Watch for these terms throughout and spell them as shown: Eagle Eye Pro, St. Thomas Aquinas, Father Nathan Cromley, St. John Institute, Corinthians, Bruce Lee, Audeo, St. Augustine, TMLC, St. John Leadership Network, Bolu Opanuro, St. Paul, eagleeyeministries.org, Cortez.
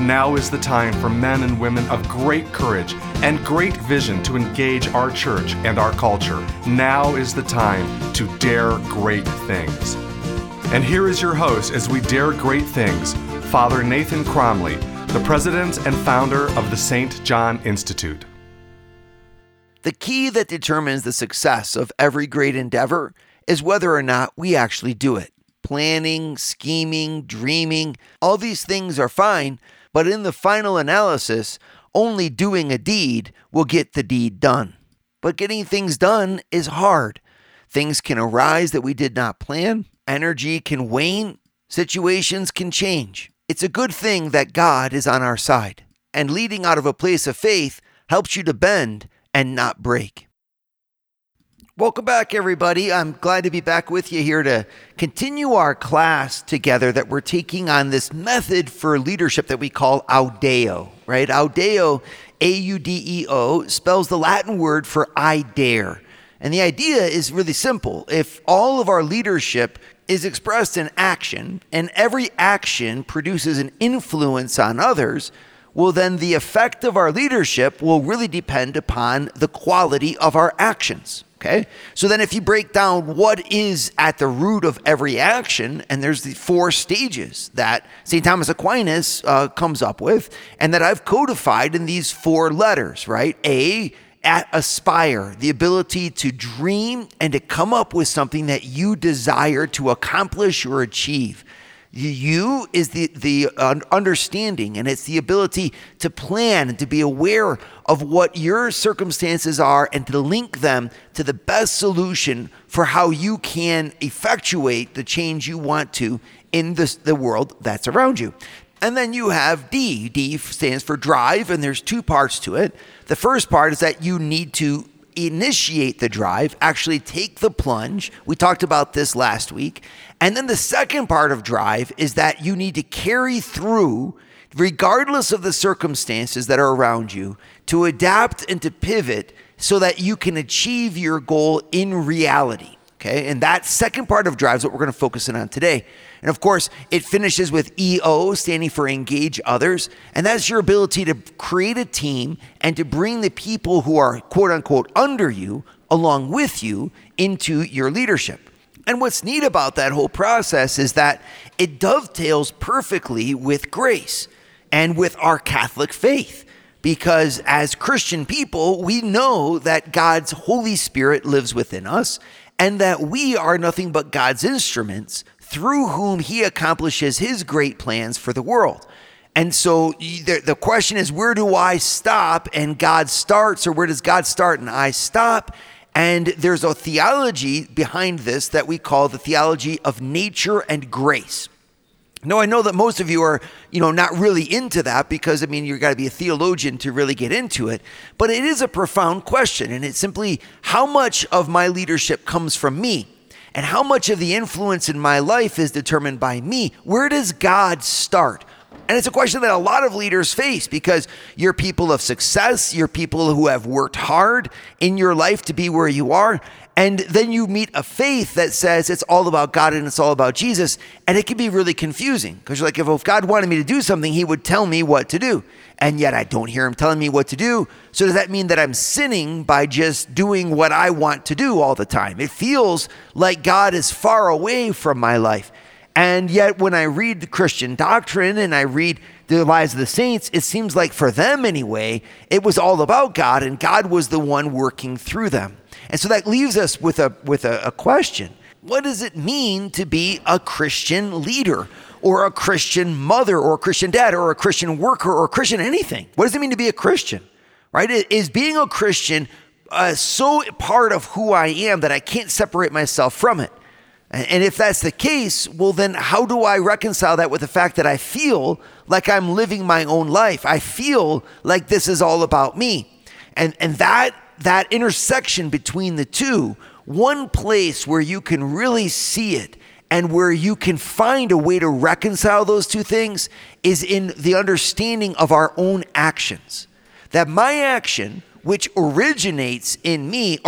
Now is the time for men and women of great courage and great vision to engage our church and our culture. Now is the time to dare great things. And here is your host as we dare great things, Father Nathan Cromley, the president and founder of the St. John Institute. The key that determines the success of every great endeavor is whether or not we actually do it. Planning, scheming, dreaming, all these things are fine, but in the final analysis, only doing a deed will get the deed done. But getting things done is hard. Things can arise that we did not plan. Energy can wane. Situations can change. It's a good thing that God is on our side, and leading out of a place of faith helps you to bend and not break. Welcome back, everybody. I'm glad to be back with you here to continue our class together that we're taking on this method for leadership that we call Audeo, right? Audeo, A-U-D-E-O, spells the Latin word for I dare. And the idea is really simple. If all of our leadership is expressed in action, and every action produces an influence on others, well, then the effect of our leadership will really depend upon the quality of our actions, okay? So then if you break down what is at the root of every action, and there's the four stages that St. Thomas Aquinas comes up with, and that I've codified in these four letters, right? A, aspire, the ability to dream and to come up with something that you desire to accomplish or achieve. U is the understanding, and it's the ability to plan and to be aware of what your circumstances are and to link them to the best solution for how you can effectuate the change you want to in the world that's around you. And then you have D. D stands for drive, and there's two parts to it. The first part is that you need to initiate the drive, actually take the plunge. We talked about this last week. And then the second part of drive is that you need to carry through, regardless of the circumstances that are around you, to adapt and to pivot so that you can achieve your goal in reality. Okay, and that second part of drive is what we're going to focus in on today. And of course, it finishes with EO, standing for engage others. And that's your ability to create a team and to bring the people who are, quote unquote, under you, along with you, into your leadership. And what's neat about that whole process is that it dovetails perfectly with grace and with our Catholic faith. Because as Christian people, we know that God's Holy Spirit lives within us, and that we are nothing but God's instruments through whom he accomplishes his great plans for the world. And so the question is, where do I stop and God starts, or where does God start and I stop? And there's a theology behind this that we call the theology of nature and grace. Now, I know that most of you are, not really into that because, you've got to be a theologian to really get into it. But it is a profound question, and it's simply how much of my leadership comes from me and how much of the influence in my life is determined by me. Where does God start? And it's a question that a lot of leaders face because you're people of success, you're people who have worked hard in your life to be where you are, and then you meet a faith that says it's all about God and it's all about Jesus, and it can be really confusing because you're like, if God wanted me to do something, he would tell me what to do, and yet I don't hear him telling me what to do. So does that mean that I'm sinning by just doing what I want to do all the time? It feels like God is far away from my life. And yet when I read the Christian doctrine and I read the lives of the saints, it seems like for them anyway, it was all about God and God was the one working through them. And so that leaves us with a question. What does it mean to be a Christian leader or a Christian mother or a Christian dad or a Christian worker or a Christian anything? What does it mean to be a Christian, right? Is being a Christian so part of who I am that I can't separate myself from it? And if that's the case, well, then how do I reconcile that with the fact that I feel like I'm living my own life? I feel like this is all about me. And that that intersection between the two, one place where you can really see it and where you can find a way to reconcile those two things is in the understanding of our own actions. That my action, which originates in me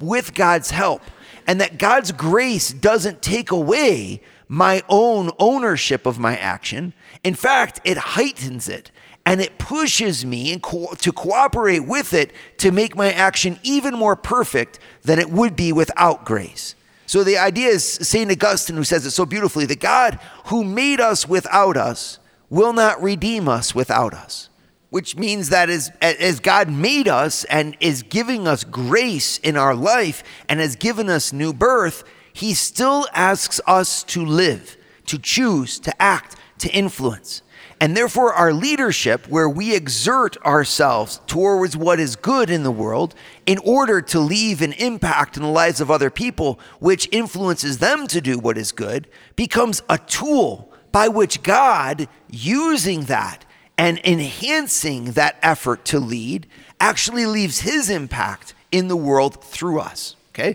with God's help, and that God's grace doesn't take away my own ownership of my action. In fact, it heightens it, and it pushes me to cooperate with it to make my action even more perfect than it would be without grace. So the idea is St. Augustine, who says it so beautifully, that God who made us without us will not redeem us without us. Which means that as God made us and is giving us grace in our life and has given us new birth, he still asks us to live, to choose, to act, to influence. And therefore our leadership, where we exert ourselves towards what is good in the world in order to leave an impact in the lives of other people, which influences them to do what is good, becomes a tool by which God, using that and enhancing that effort to lead, actually leaves his impact in the world through us, okay?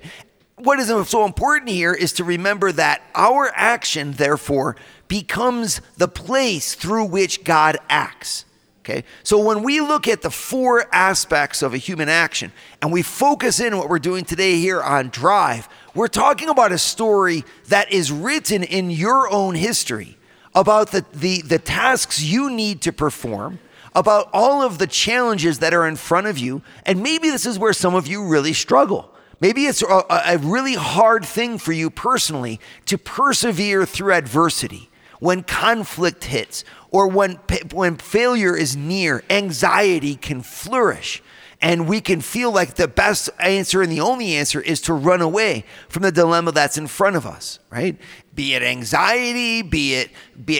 What is so important here is to remember that our action, therefore, becomes the place through which God acts, okay? So when we look at the four aspects of a human action and we focus in what we're doing today here on Drive, we're talking about a story that is written in your own history, about the tasks you need to perform, about all of the challenges that are in front of you. And maybe this is where some of you really struggle. Maybe it's a really hard thing for you personally to persevere through adversity, when conflict hits, or when failure is near. Anxiety can flourish, and we can feel like the best answer and the only answer is to run away from the dilemma that's in front of us, right? Be it anxiety, be it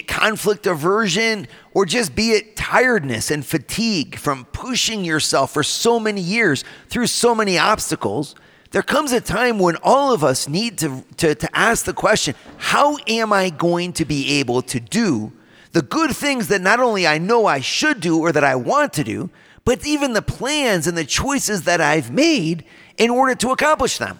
conflict aversion, or just be it tiredness and fatigue from pushing yourself for so many years through so many obstacles. There comes a time when all of us need to ask the question, how am I going to be able to do the good things that not only I know I should do or that I want to do, but even the plans and the choices that I've made in order to accomplish them?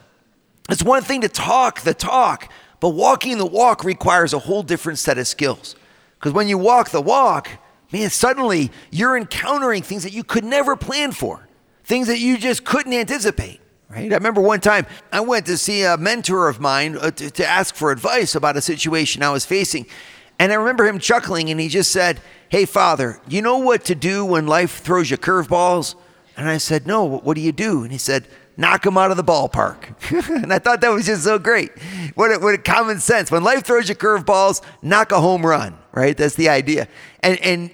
It's one thing to talk the talk, but walking the walk requires a whole different set of skills. Because when you walk the walk, man, suddenly you're encountering things that you could never plan for, things that you just couldn't anticipate, right? I remember one time I went to see a mentor of mine to ask for advice about a situation I was facing. And I remember him chuckling, and he just said, "Hey, Father, you know what to do when life throws you curveballs?" And I said, "No, what do you do?" And he said, "Knock him out of the ballpark." And I thought that was just so great. What a common sense. When life throws you curveballs, knock a home run, right? That's the idea. And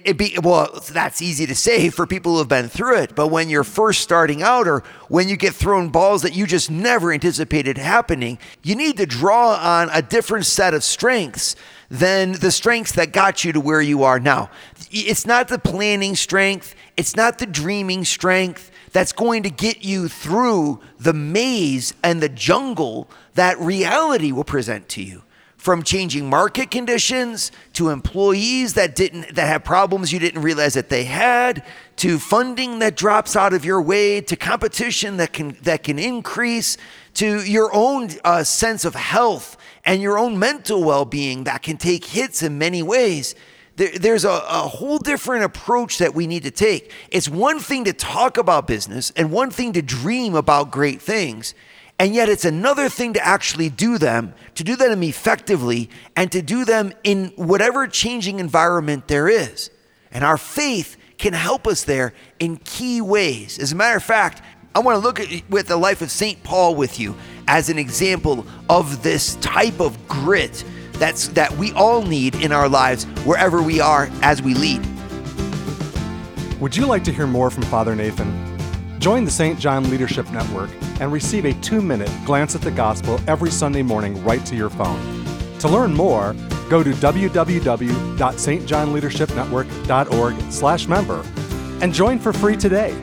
that's easy to say for people who have been through it. But when you're first starting out, or when you get thrown balls that you just never anticipated happening, you need to draw on a different set of strengths than the strengths that got you to where you are now. It's not the planning strength. It's not the dreaming strength that's going to get you through the maze and the jungle that reality will present to you. From changing market conditions, to employees that have problems you didn't realize that they had, to funding that drops out of your way, to competition that can increase, to your own sense of health and your own mental well-being that can take hits in many ways. There's a whole different approach that we need to take. It's one thing to talk about business and one thing to dream about great things, and yet it's another thing to actually do them, to do them effectively, and to do them in whatever changing environment there is. And our faith can help us there in key ways. As a matter of fact, I want to look at the life of St. Paul with you as an example of this type of grit that we all need in our lives wherever we are as we lead. Would you like to hear more from Father Nathan? Join the St. John Leadership Network and receive a 2-minute glance at the gospel every Sunday morning right to your phone. To learn more, go to www.stjohnleadershipnetwork.org/member and join for free today.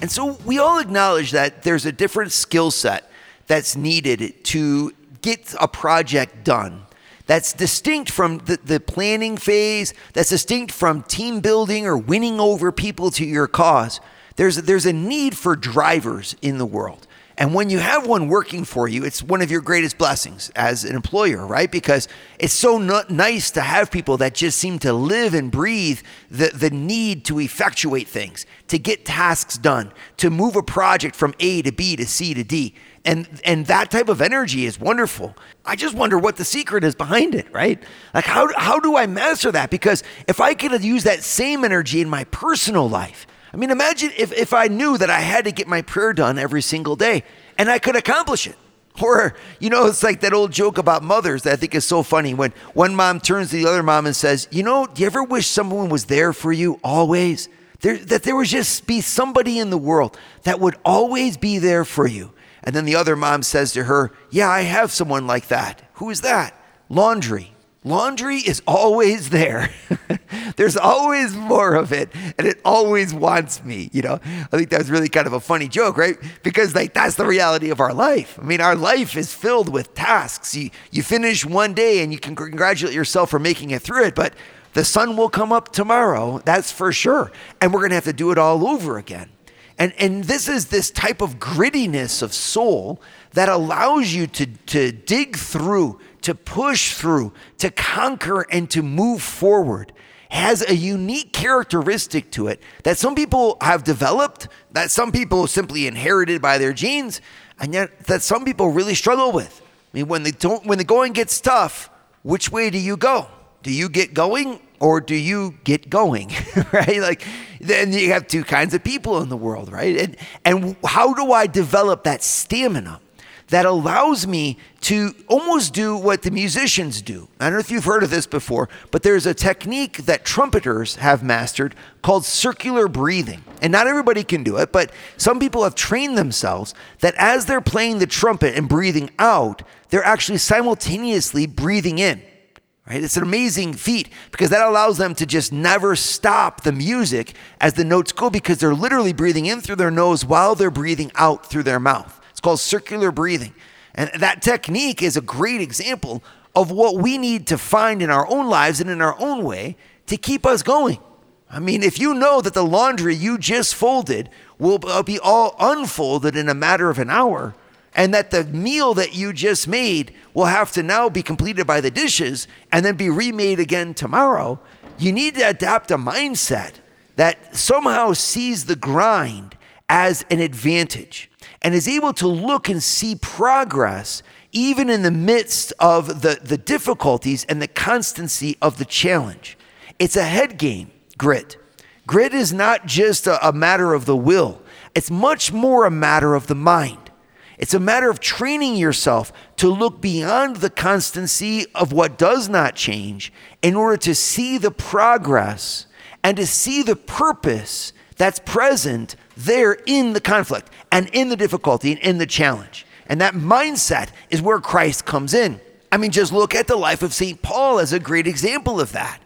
And so we all acknowledge that there's a different skill set that's needed to get a project done, That's distinct from the planning phase. That's distinct from team building or winning over people to your cause. There's a need for drivers in the world. And when you have one working for you, it's one of your greatest blessings as an employer, right? Because it's so nice to have people that just seem to live and breathe the need to effectuate things, to get tasks done, to move a project from A to B to C to D. And that type of energy is wonderful. I just wonder what the secret is behind it, right? Like, how do I master that? Because if I could use that same energy in my personal life, I mean, imagine if I knew that I had to get my prayer done every single day and I could accomplish it. Or, you know, it's like that old joke about mothers that I think is so funny when one mom turns to the other mom and says, you know, do you ever wish someone was there for you always? That there would just be somebody in the world that would always be there for you. And then the other mom says to her, yeah, I have someone like that. Who is that? Laundry. Laundry is always there. There's always more of it, and it always wants me, you know? I think that was really kind of a funny joke, right? Because like that's the reality of our life. I mean, our life is filled with tasks. You finish one day and you can congratulate yourself for making it through it, but the sun will come up tomorrow, that's for sure. And we're gonna have to do it all over again. And this is this type of grittiness of soul that allows you to dig through, to push through, to conquer, and to move forward. Has a unique characteristic to it that some people have developed, that some people simply inherited by their genes, and yet that some people really struggle with. I mean, when the going gets tough, which way do you go? Do you get going or do you get going, right? Like, then you have two kinds of people in the world, right? And how do I develop that stamina that allows me to almost do what the musicians do? I don't know if you've heard of this before, but there's a technique that trumpeters have mastered called circular breathing. And not everybody can do it, but some people have trained themselves that as they're playing the trumpet and breathing out, they're actually simultaneously breathing in, right? It's an amazing feat because that allows them to just never stop the music as the notes go because they're literally breathing in through their nose while they're breathing out through their mouth. Called circular breathing. And that technique is a great example of what we need to find in our own lives and in our own way to keep us going. I mean, if you know that the laundry you just folded will be all unfolded in a matter of an hour, and that the meal that you just made will have to now be completed by the dishes and then be remade again tomorrow, you need to adapt a mindset that somehow sees the grind as an advantage and is able to look and see progress even in the midst of the difficulties and the constancy of the challenge. It's a head game, grit. Grit is not just a matter of the will. It's much more a matter of the mind. It's a matter of training yourself to look beyond the constancy of what does not change in order to see the progress and to see the purpose that's present there in the conflict and in the difficulty and in the challenge. And that mindset is where Christ comes in. I mean, just look at the life of St. Paul as a great example of that.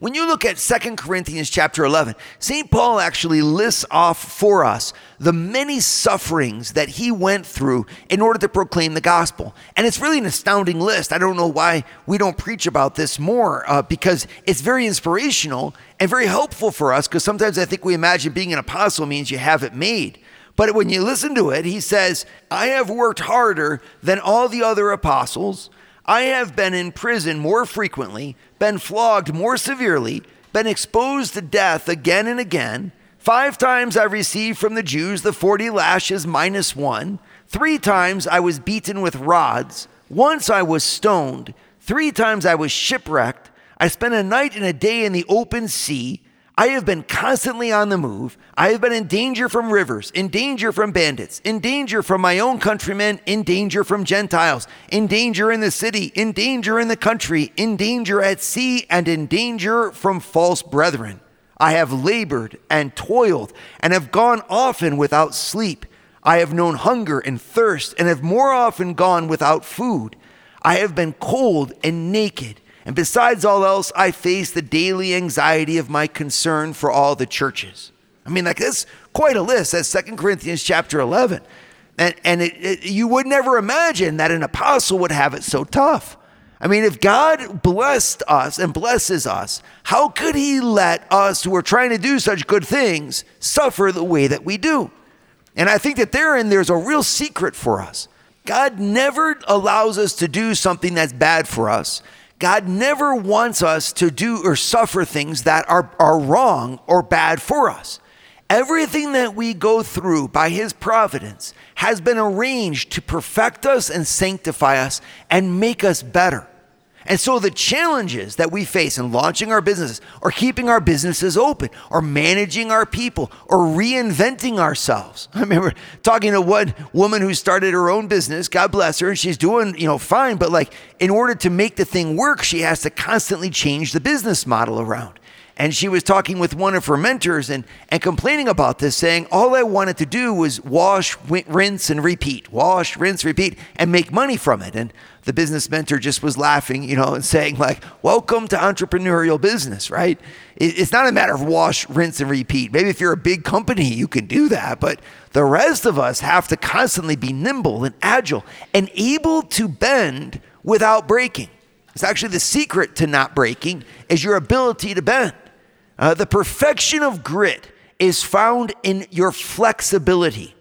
When you look at 2 Corinthians chapter 11, St. Paul actually lists off for us the many sufferings that he went through in order to proclaim the gospel. And it's really an astounding list. I don't know why we don't preach about this more because it's very inspirational and very helpful for us because sometimes I think we imagine being an apostle means you have it made. But when you listen to it, he says, I have worked harder than all the other apostles. I have been in prison more frequently, been flogged more severely, been exposed to death again and again. 5 times I received from the Jews the 40 lashes minus 1. 3 times I was beaten with rods. Once I was stoned. 3 times I was shipwrecked. I spent a night and a day in the open sea. I have been constantly on the move. I have been in danger from rivers, in danger from bandits, in danger from my own countrymen, in danger from Gentiles, in danger in the city, in danger in the country, in danger at sea, and in danger from false brethren. I have labored and toiled and have gone often without sleep. I have known hunger and thirst and have more often gone without food. I have been cold and naked. And besides all else, I face the daily anxiety of my concern for all the churches. I mean, like, that's quite a list. That's 2 Corinthians chapter 11. And you would never imagine that an apostle would have it so tough. I mean, if God blessed us and blesses us, how could he let us who are trying to do such good things suffer the way that we do? And I think that there's a real secret for us. God never allows us to do something that's bad for us. God never wants us to do or suffer things that are wrong or bad for us. Everything that we go through by his providence has been arranged to perfect us and sanctify us and make us better. And so the challenges that we face in launching our businesses or keeping our businesses open or managing our people or reinventing ourselves. I remember talking to one woman who started her own business, God bless her, and she's doing, fine. But in order to make the thing work, she has to constantly change the business model around. And she was talking with one of her mentors and complaining about this, saying, all I wanted to do was wash, rinse, repeat, and make money from it. And the business mentor just was laughing, and saying welcome to entrepreneurial business, right? It's not a matter of wash, rinse, and repeat. Maybe if you're a big company, you can do that. But the rest of us have to constantly be nimble and agile and able to bend without breaking. It's actually the secret to not breaking is your ability to bend. The perfection of grit is found in your flexibility,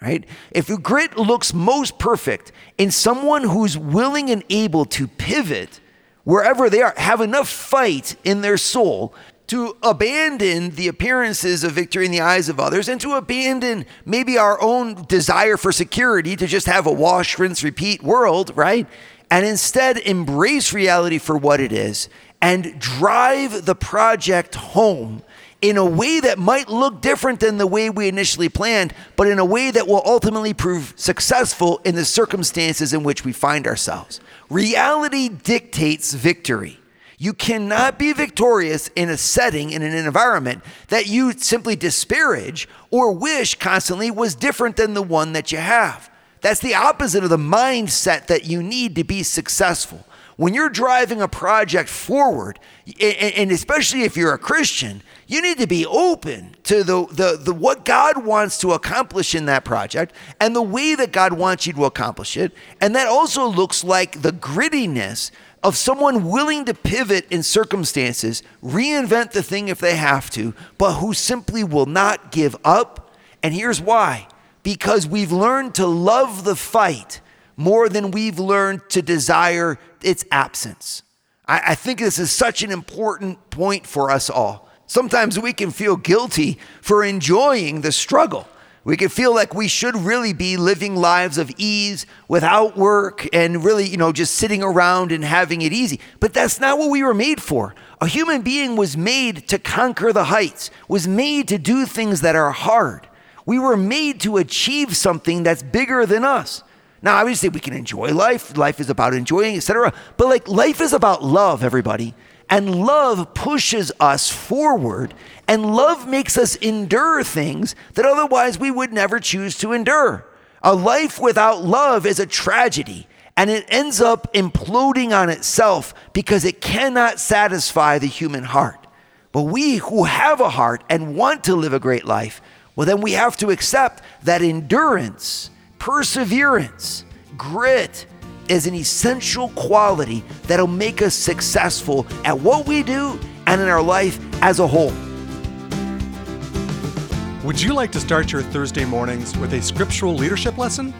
right? If your grit looks most perfect in someone who's willing and able to pivot wherever they are, have enough fight in their soul to abandon the appearances of victory in the eyes of others and to abandon maybe our own desire for security to just have a wash, rinse, repeat world, right? And instead embrace reality for what it is and drive the project home in a way that might look different than the way we initially planned, but in a way that will ultimately prove successful in the circumstances in which we find ourselves. Reality dictates victory. You cannot be victorious in a setting, in an environment that you simply disparage or wish constantly was different than the one that you have. That's the opposite of the mindset that you need to be successful. When you're driving a project forward, and especially if you're a Christian, you need to be open to the what God wants to accomplish in that project and the way that God wants you to accomplish it. And that also looks like the grittiness of someone willing to pivot in circumstances, reinvent the thing if they have to, but who simply will not give up. And here's why. Because we've learned to love the fight more than we've learned to desire its absence. I think this is such an important point for us all. Sometimes we can feel guilty for enjoying the struggle. We can feel like we should really be living lives of ease without work and really, just sitting around and having it easy. But that's not what we were made for. A human being was made to conquer the heights, was made to do things that are hard. We were made to achieve something that's bigger than us. Now, obviously, we can enjoy life. Life is about enjoying, etc. But life is about love, everybody. And love pushes us forward. And love makes us endure things that otherwise we would never choose to endure. A life without love is a tragedy. And it ends up imploding on itself because it cannot satisfy the human heart. But we who have a heart and want to live a great life, well, then we have to accept that endurance, perseverance, grit is an essential quality that'll make us successful at what we do and in our life as a whole. Would you like to start your Thursday mornings with a scriptural leadership lesson?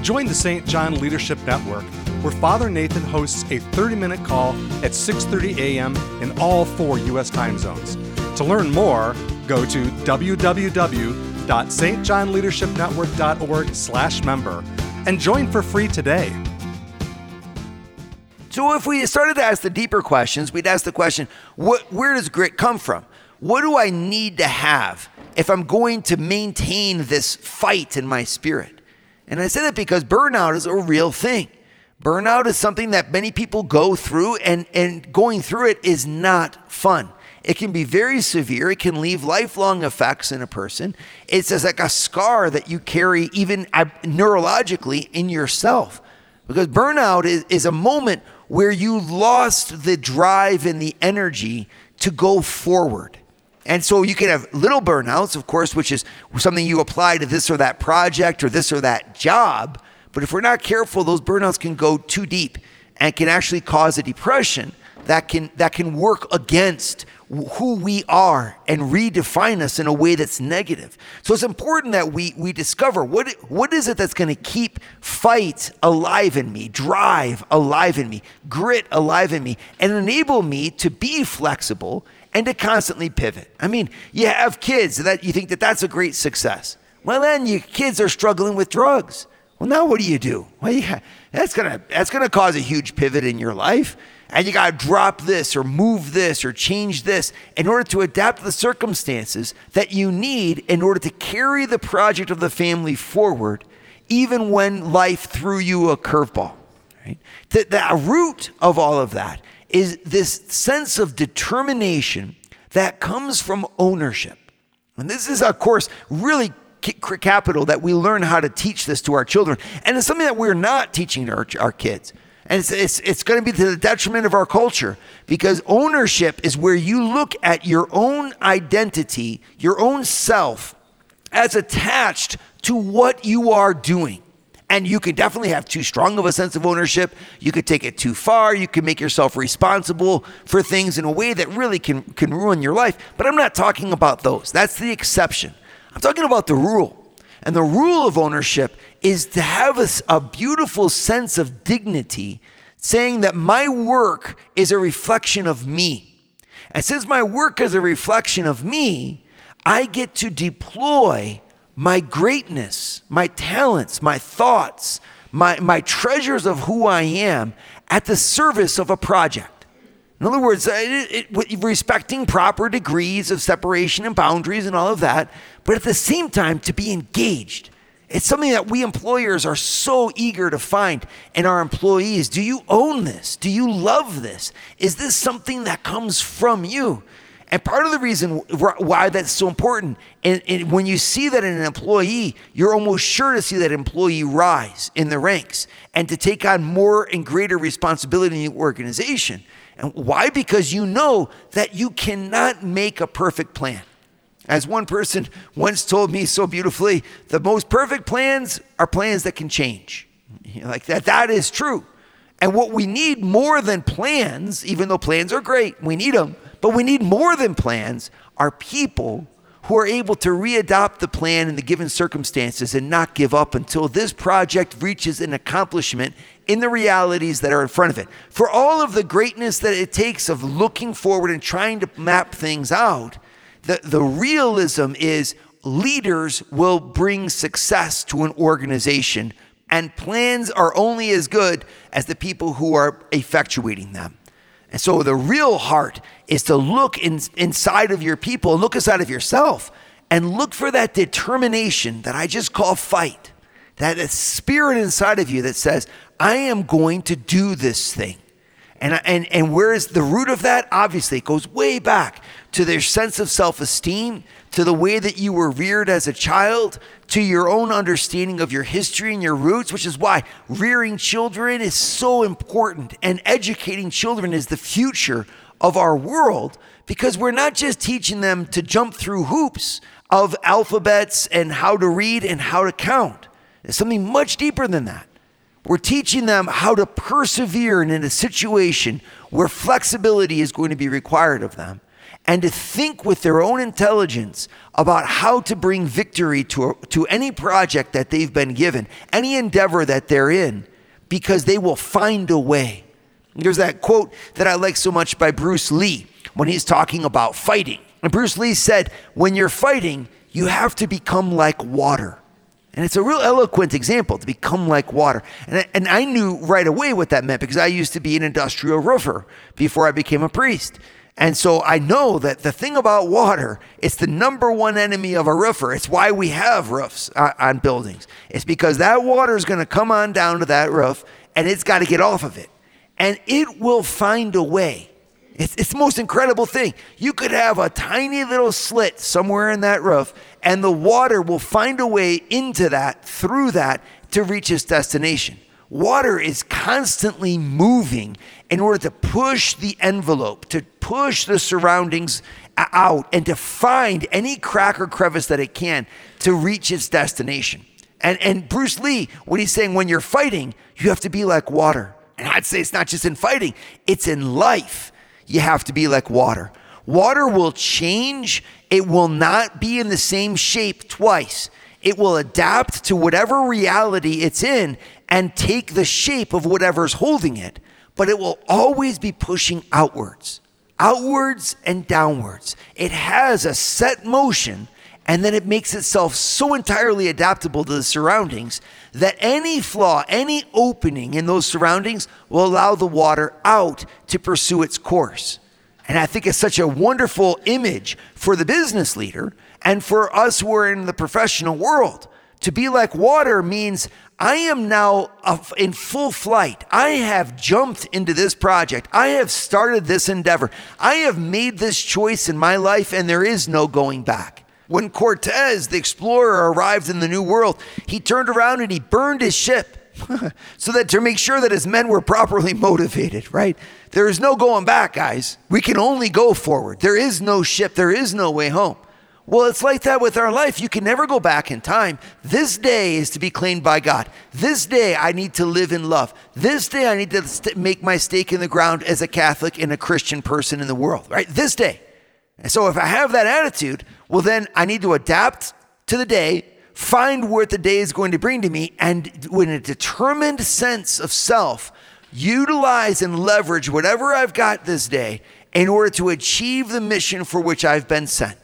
Join the St. John Leadership Network, where Father Nathan hosts a 30-minute call at 6:30 a.m. in all 4 U.S. time zones. To learn more, go to www.stjohnleadershipnetwork.org/member and join for free today. So if we started to ask the deeper questions, we'd ask the question, where does grit come from? What do I need to have if I'm going to maintain this fight in my spirit? And I say that because burnout is a real thing. Burnout is something that many people go through, and going through it is not fun. It can be very severe. It can leave lifelong effects in a person. It's just like a scar that you carry even neurologically in yourself. Because burnout is a moment where you lost the drive and the energy to go forward. And so you can have little burnouts, of course, which is something you apply to this or that project or this or that job. But if we're not careful, those burnouts can go too deep. and can actually cause a depression that can work against who we are and redefine us in a way that's negative. So it's important that we discover what is it that's going to keep fight alive in me, drive alive in me, grit alive in me, and enable me to be flexible and to constantly pivot. I mean, you have kids that you think that's a great success. Well, then your kids are struggling with drugs. Well, now what do? Well, yeah, that's gonna cause a huge pivot in your life. And you got to drop this or move this or change this in order to adapt to the circumstances that you need in order to carry the project of the family forward, even when life threw you a curveball. Right? The root of all of that is this sense of determination that comes from ownership. And this is, of course, really capital that we learn how to teach this to our children. And it's something that we're not teaching our kids. And it's going to be to the detriment of our culture, because ownership is where you look at your own identity, your own self, as attached to what you are doing. And you can definitely have too strong of a sense of ownership. You could take it too far. You can make yourself responsible for things in a way that really can ruin your life. But I'm not talking about those. That's the exception. I'm talking about the rule. And the rule of ownership is to have a beautiful sense of dignity, saying that my work is a reflection of me. And since my work is a reflection of me, I get to deploy my greatness, my talents, my thoughts, my treasures of who I am at the service of a project. In other words, respecting proper degrees of separation and boundaries and all of that, but at the same time, to be engaged. It's something that we employers are so eager to find in our employees. Do you own this? Do you love this? Is this something that comes from you? And part of the reason why that's so important, and when you see that in an employee, you're almost sure to see that employee rise in the ranks and to take on more and greater responsibility in the organization. And why? Because you know that you cannot make a perfect plan. As one person once told me so beautifully, the most perfect plans are plans that can change. You know, like that is true. And what we need more than plans, even though plans are great, we need them, but we need more than plans, are people who are able to readopt the plan in the given circumstances and not give up until this project reaches an accomplishment in the realities that are in front of it. For all of the greatness that it takes of looking forward and trying to map things out, the realism is leaders will bring success to an organization, and plans are only as good as the people who are effectuating them. And so the real heart is to look inside of your people, look inside of yourself, and look for that determination that I just call fight, that spirit inside of you that says, I am going to do this thing. And where is the root of that? Obviously, it goes way back to their sense of self-esteem, to the way that you were reared as a child, to your own understanding of your history and your roots, which is why rearing children is so important, and educating children is the future of our world, because we're not just teaching them to jump through hoops of alphabets and how to read and how to count. It's something much deeper than that. We're teaching them how to persevere in a situation where flexibility is going to be required of them, and to think with their own intelligence about how to bring victory to any project that they've been given, any endeavor that they're in, because they will find a way. There's that quote that I like so much by Bruce Lee when he's talking about fighting. And Bruce Lee said, when you're fighting, you have to become like water. And it's a real eloquent example, to become like water. And I knew right away what that meant, because I used to be an industrial roofer before I became a priest. And so I know that the thing about water, it's the number one enemy of a roofer. It's why we have roofs on buildings. It's because that water is going to come on down to that roof, and it's got to get off of it. And it will find a way. It's the most incredible thing. You could have a tiny little slit somewhere in that roof, and the water will find a way into that, through that, to reach its destination. Water is constantly moving in order to push the envelope, to push the surroundings out, and to find any crack or crevice that it can to reach its destination. And Bruce Lee, when he's saying, when you're fighting, you have to be like water. And I'd say it's not just in fighting, it's in life. You have to be like water. Water will change. It will not be in the same shape twice. It will adapt to whatever reality it's in and take the shape of whatever's holding it. But it will always be pushing outwards, outwards and downwards. It has a set motion, and then it makes itself so entirely adaptable to the surroundings that any flaw, any opening in those surroundings will allow the water out to pursue its course. And I think it's such a wonderful image for the business leader and for us who are in the professional world. To be like water means I am now in full flight. I have jumped into this project. I have started this endeavor. I have made this choice in my life, and there is no going back. When Cortez, the explorer, arrived in the New World, he turned around and he burned his ship so that to make sure that his men were properly motivated, right? There is no going back, guys. We can only go forward. There is no ship. There is no way home. Well, it's like that with our life. You can never go back in time. This day is to be claimed by God. This day, I need to live in love. This day, I need to make my stake in the ground as a Catholic and a Christian person in the world, right? This day. And so if I have that attitude, well, then I need to adapt to the day, find what the day is going to bring to me, and with a determined sense of self, utilize and leverage whatever I've got this day in order to achieve the mission for which I've been sent.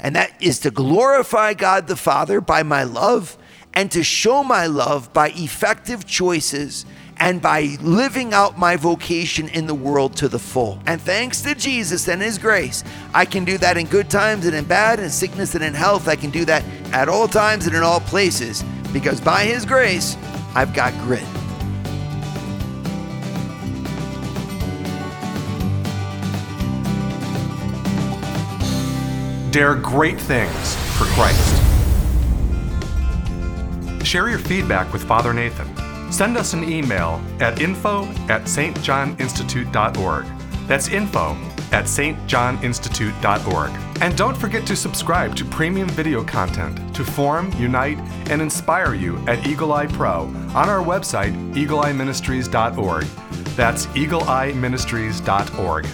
And that is to glorify God the Father by my love and to show my love by effective choices and by living out my vocation in the world to the full. And thanks to Jesus and his grace, I can do that in good times and in bad, in sickness and in health. I can do that at all times and in all places, because by his grace, I've got grit. Dare great things for Christ. Share your feedback with Father Nathan. Send us an email at info@stjohninstitute.org. That's info@stjohninstitute.org. And don't forget to subscribe to premium video content to form, unite, and inspire you at Eagle Eye Pro on our website, eagleeyeministries.org. That's eagleeyeministries.org.